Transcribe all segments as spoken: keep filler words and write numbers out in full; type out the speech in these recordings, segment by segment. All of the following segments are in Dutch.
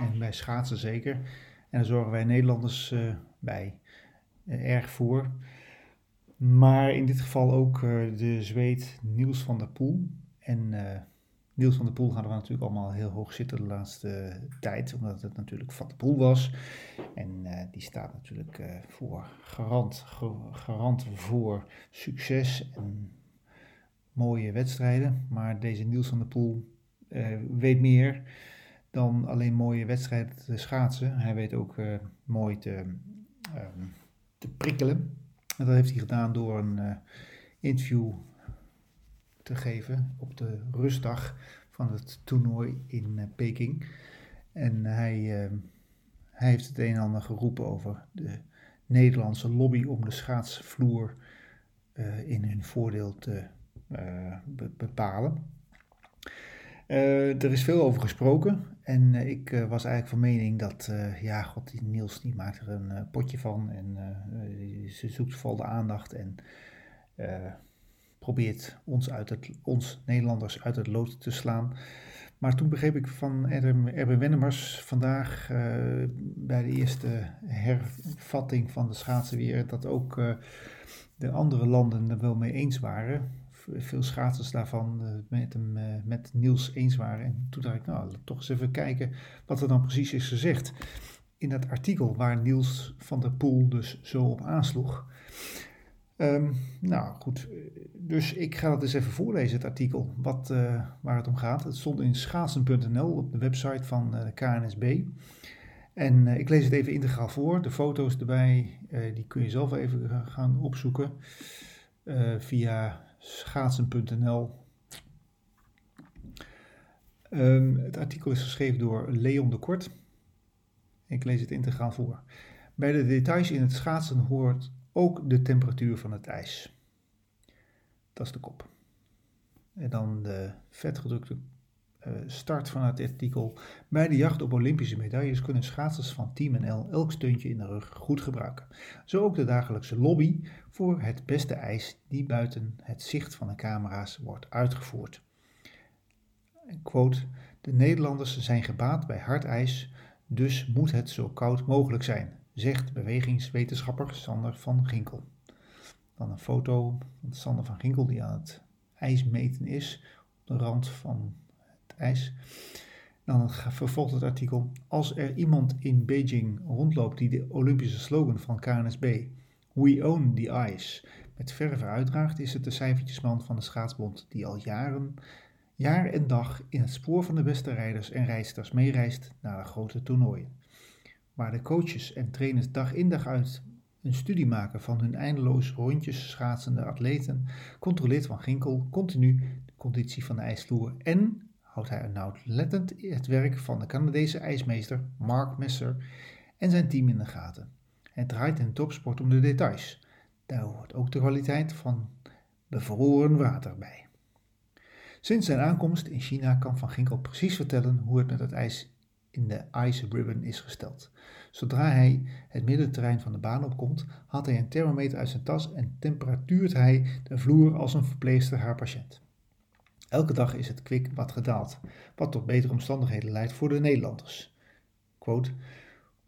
En bij schaatsen zeker. En daar zorgen wij Nederlanders uh, bij uh, erg voor. Maar in dit geval ook uh, de Zweed Nils van der Poel. En uh, Nils van der Poel hadden we natuurlijk allemaal heel hoog zitten de laatste tijd. Omdat het natuurlijk Van der Poel was. En uh, die staat natuurlijk uh, voor garant, ge- garant voor succes en mooie wedstrijden. Maar deze Nils van der Poel uh, weet meer dan alleen mooie wedstrijden te schaatsen. Hij weet ook uh, mooi te, um, te prikkelen. En dat heeft hij gedaan door een uh, interview te geven op de rustdag van het toernooi in uh, Peking. En hij, uh, hij heeft het een en ander geroepen over de Nederlandse lobby om de schaatsvloer uh, in hun voordeel te uh, be- bepalen. Uh, er is veel over gesproken en uh, ik uh, was eigenlijk van mening dat, uh, ja god, die Niels die maakt er een uh, potje van en uh, ze zoekt vooral de aandacht en uh, probeert ons, uit het, ons Nederlanders uit het lood te slaan. Maar toen begreep ik van Erwin Wennemers vandaag uh, bij de eerste hervatting van de schaatsen weer dat ook uh, de andere landen er wel mee eens waren. Veel schaatsers daarvan met, hem, met Niels eens waren. En toen dacht ik, nou, toch eens even kijken wat er dan precies is gezegd in dat artikel waar Niels van der Poel dus zo op aansloeg. Um, nou goed, dus ik ga dat eens even voorlezen, het artikel, wat, uh, waar het om gaat. Het stond in schaatsen punt n l op de website van uh, de K N S B. En uh, ik lees het even integraal voor. De foto's erbij, uh, die kun je zelf wel even gaan opzoeken uh, via schaatsen punt n l. Um, het artikel is geschreven door Leon de Kort. Ik lees het integraal voor. Bij de details in het schaatsen hoort ook de temperatuur van het ijs. Dat is de kop. En dan de vetgedrukte uh, start van het artikel. Bij de jacht op Olympische medailles kunnen schaatsers van Team N L elk steuntje in de rug goed gebruiken. Zo ook de dagelijkse lobby voor het beste ijs die buiten het zicht van de camera's wordt uitgevoerd. Quote, de Nederlanders zijn gebaat bij hard ijs, dus moet het zo koud mogelijk zijn, zegt bewegingswetenschapper Sander van Ginkel. Dan een foto van Sander van Ginkel die aan het ijs meten is, op de rand van het ijs. Dan vervolgt het artikel, als er iemand in Beijing rondloopt die de Olympische slogan van K N S B, We Own the Ice, met verf uitdraagt, is het de cijfertjesman van de schaatsbond die al jaren, jaar en dag in het spoor van de beste rijders en rijdsters meereist naar de grote toernooien. Waar de coaches en trainers dag in dag uit een studie maken van hun eindeloos rondjes schaatsende atleten, controleert Van Ginkel continu de conditie van de ijsvloer en houdt hij nauwlettend het werk van de Canadese ijsmeester Mark Messer en zijn team in de gaten. Het draait in topsport om de details. Daar hoort ook de kwaliteit van bevroren water bij. Sinds zijn aankomst in China kan Van Ginkel precies vertellen hoe het met het ijs in de Ice Ribbon is gesteld. Zodra hij het middenterrein van de baan opkomt, haalt hij een thermometer uit zijn tas en temperatuurt hij de vloer als een verpleegster haar patiënt. Elke dag is het kwik wat gedaald, wat tot betere omstandigheden leidt voor de Nederlanders. Quote,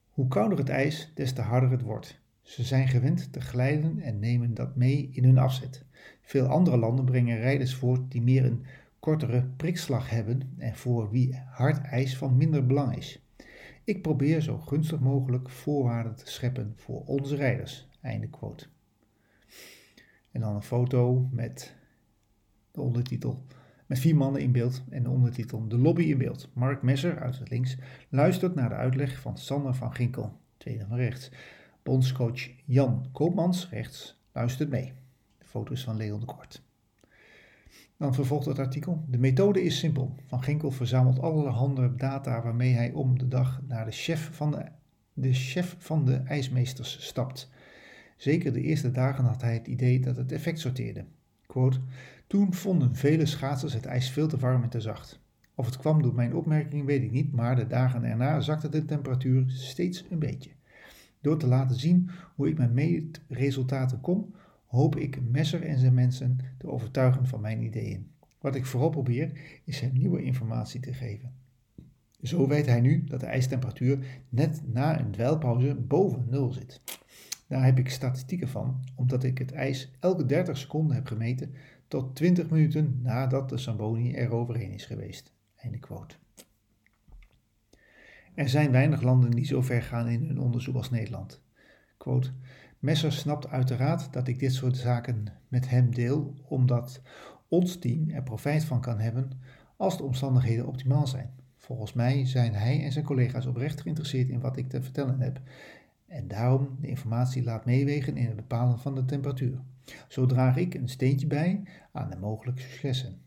hoe kouder het ijs, des te harder het wordt. Ze zijn gewend te glijden en nemen dat mee in hun afzet. Veel andere landen brengen rijders voort die meer een kortere prikslag hebben en voor wie hard ijs van minder belang is. Ik probeer zo gunstig mogelijk voorwaarden te scheppen voor onze rijders. Einde quote. En dan een foto met de ondertitel, met vier mannen in beeld en de ondertitel De Lobby in beeld. Mark Messer, uit het links, luistert naar de uitleg van Sander van Ginkel, tweede van rechts. Bondscoach Jan Koopmans, rechts, luistert mee. De foto is van Leon de Kort. Dan vervolgt het artikel. De methode is simpel. Van Ginkel verzamelt allerhande data waarmee hij om de dag naar de chef van de, de, chef van de ijsmeesters stapt. Zeker de eerste dagen had hij het idee dat het effect sorteerde. Quote, toen vonden vele schaatsers het ijs veel te warm en te zacht. Of het kwam door mijn opmerking weet ik niet, maar de dagen erna zakte de temperatuur steeds een beetje. Door te laten zien hoe ik met meetresultaten kom, hoop ik Messer en zijn mensen te overtuigen van mijn ideeën. Wat ik vooral probeer is hem nieuwe informatie te geven. Zo weet hij nu dat de ijstemperatuur net na een dweilpauze boven nul zit. Daar heb ik statistieken van, omdat ik het ijs elke dertig seconden heb gemeten tot twintig minuten nadat de Samboni eroverheen is geweest. Einde quote. Er zijn weinig landen die zo ver gaan in hun onderzoek als Nederland. Quote, Messer snapt uiteraard dat ik dit soort zaken met hem deel, omdat ons team er profijt van kan hebben als de omstandigheden optimaal zijn. Volgens mij zijn hij en zijn collega's oprecht geïnteresseerd in wat ik te vertellen heb en daarom de informatie laat meewegen in het bepalen van de temperatuur. Zo draag ik een steentje bij aan de mogelijke successen.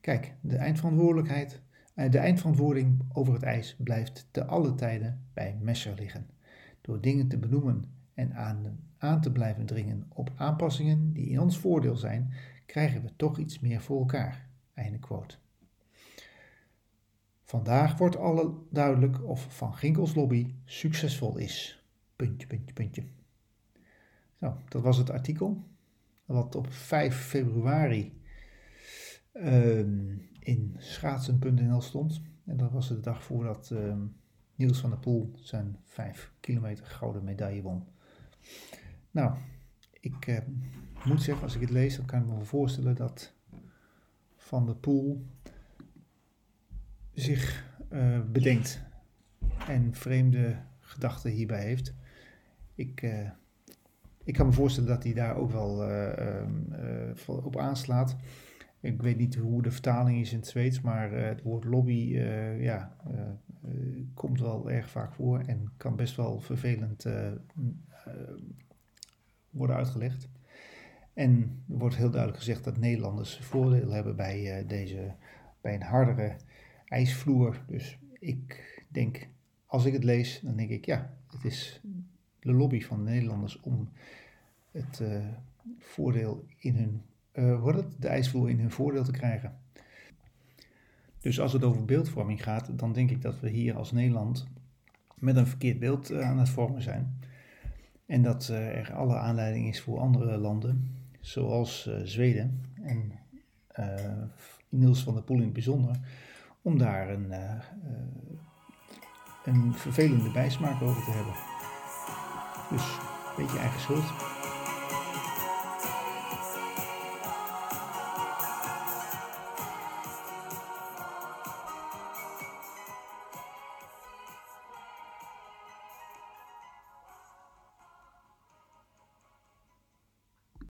Kijk, de eindverantwoordelijkheid, de eindverantwoording over het ijs blijft te alle tijden bij Messer liggen. Door dingen te benoemen en aan, aan te blijven dringen op aanpassingen die in ons voordeel zijn, krijgen we toch iets meer voor elkaar. Einde quote. Vandaag wordt al duidelijk of Van Ginkels lobby succesvol is. Puntje, puntje, puntje. Nou, dat was het artikel. Wat op vijf februari uh, in schaatsen punt n l stond. En dat was de dag voordat uh, Nils van der Poel zijn vijf kilometer gouden medaille won. Nou, ik uh, moet zeggen, als ik het lees, dan kan ik me wel voorstellen dat Van der Poel zich uh, bedenkt en vreemde gedachten hierbij heeft. Ik, uh, ik kan me voorstellen dat hij daar ook wel uh, uh, op aanslaat. Ik weet niet hoe de vertaling is in het Zweeds, maar uh, het woord lobby uh, ja, uh, uh, komt wel erg vaak voor en kan best wel vervelend uh, uh, worden uitgelegd. En er wordt heel duidelijk gezegd dat Nederlanders voordeel hebben bij, uh, deze, bij een hardere ijsvloer. Dus ik denk, als ik het lees, dan denk ik, ja, het is de lobby van de Nederlanders om het uh, voordeel in hun, uh, wordt het, de ijsvloer in hun voordeel te krijgen. Dus als het over beeldvorming gaat, dan denk ik dat we hier als Nederland met een verkeerd beeld uh, aan het vormen zijn. En dat uh, er alle aanleiding is voor andere landen, zoals uh, Zweden en uh, Nils van der Poel in het bijzonder, om daar een, uh, een vervelende bijsmaak over te hebben. Dus een beetje eigen schuld.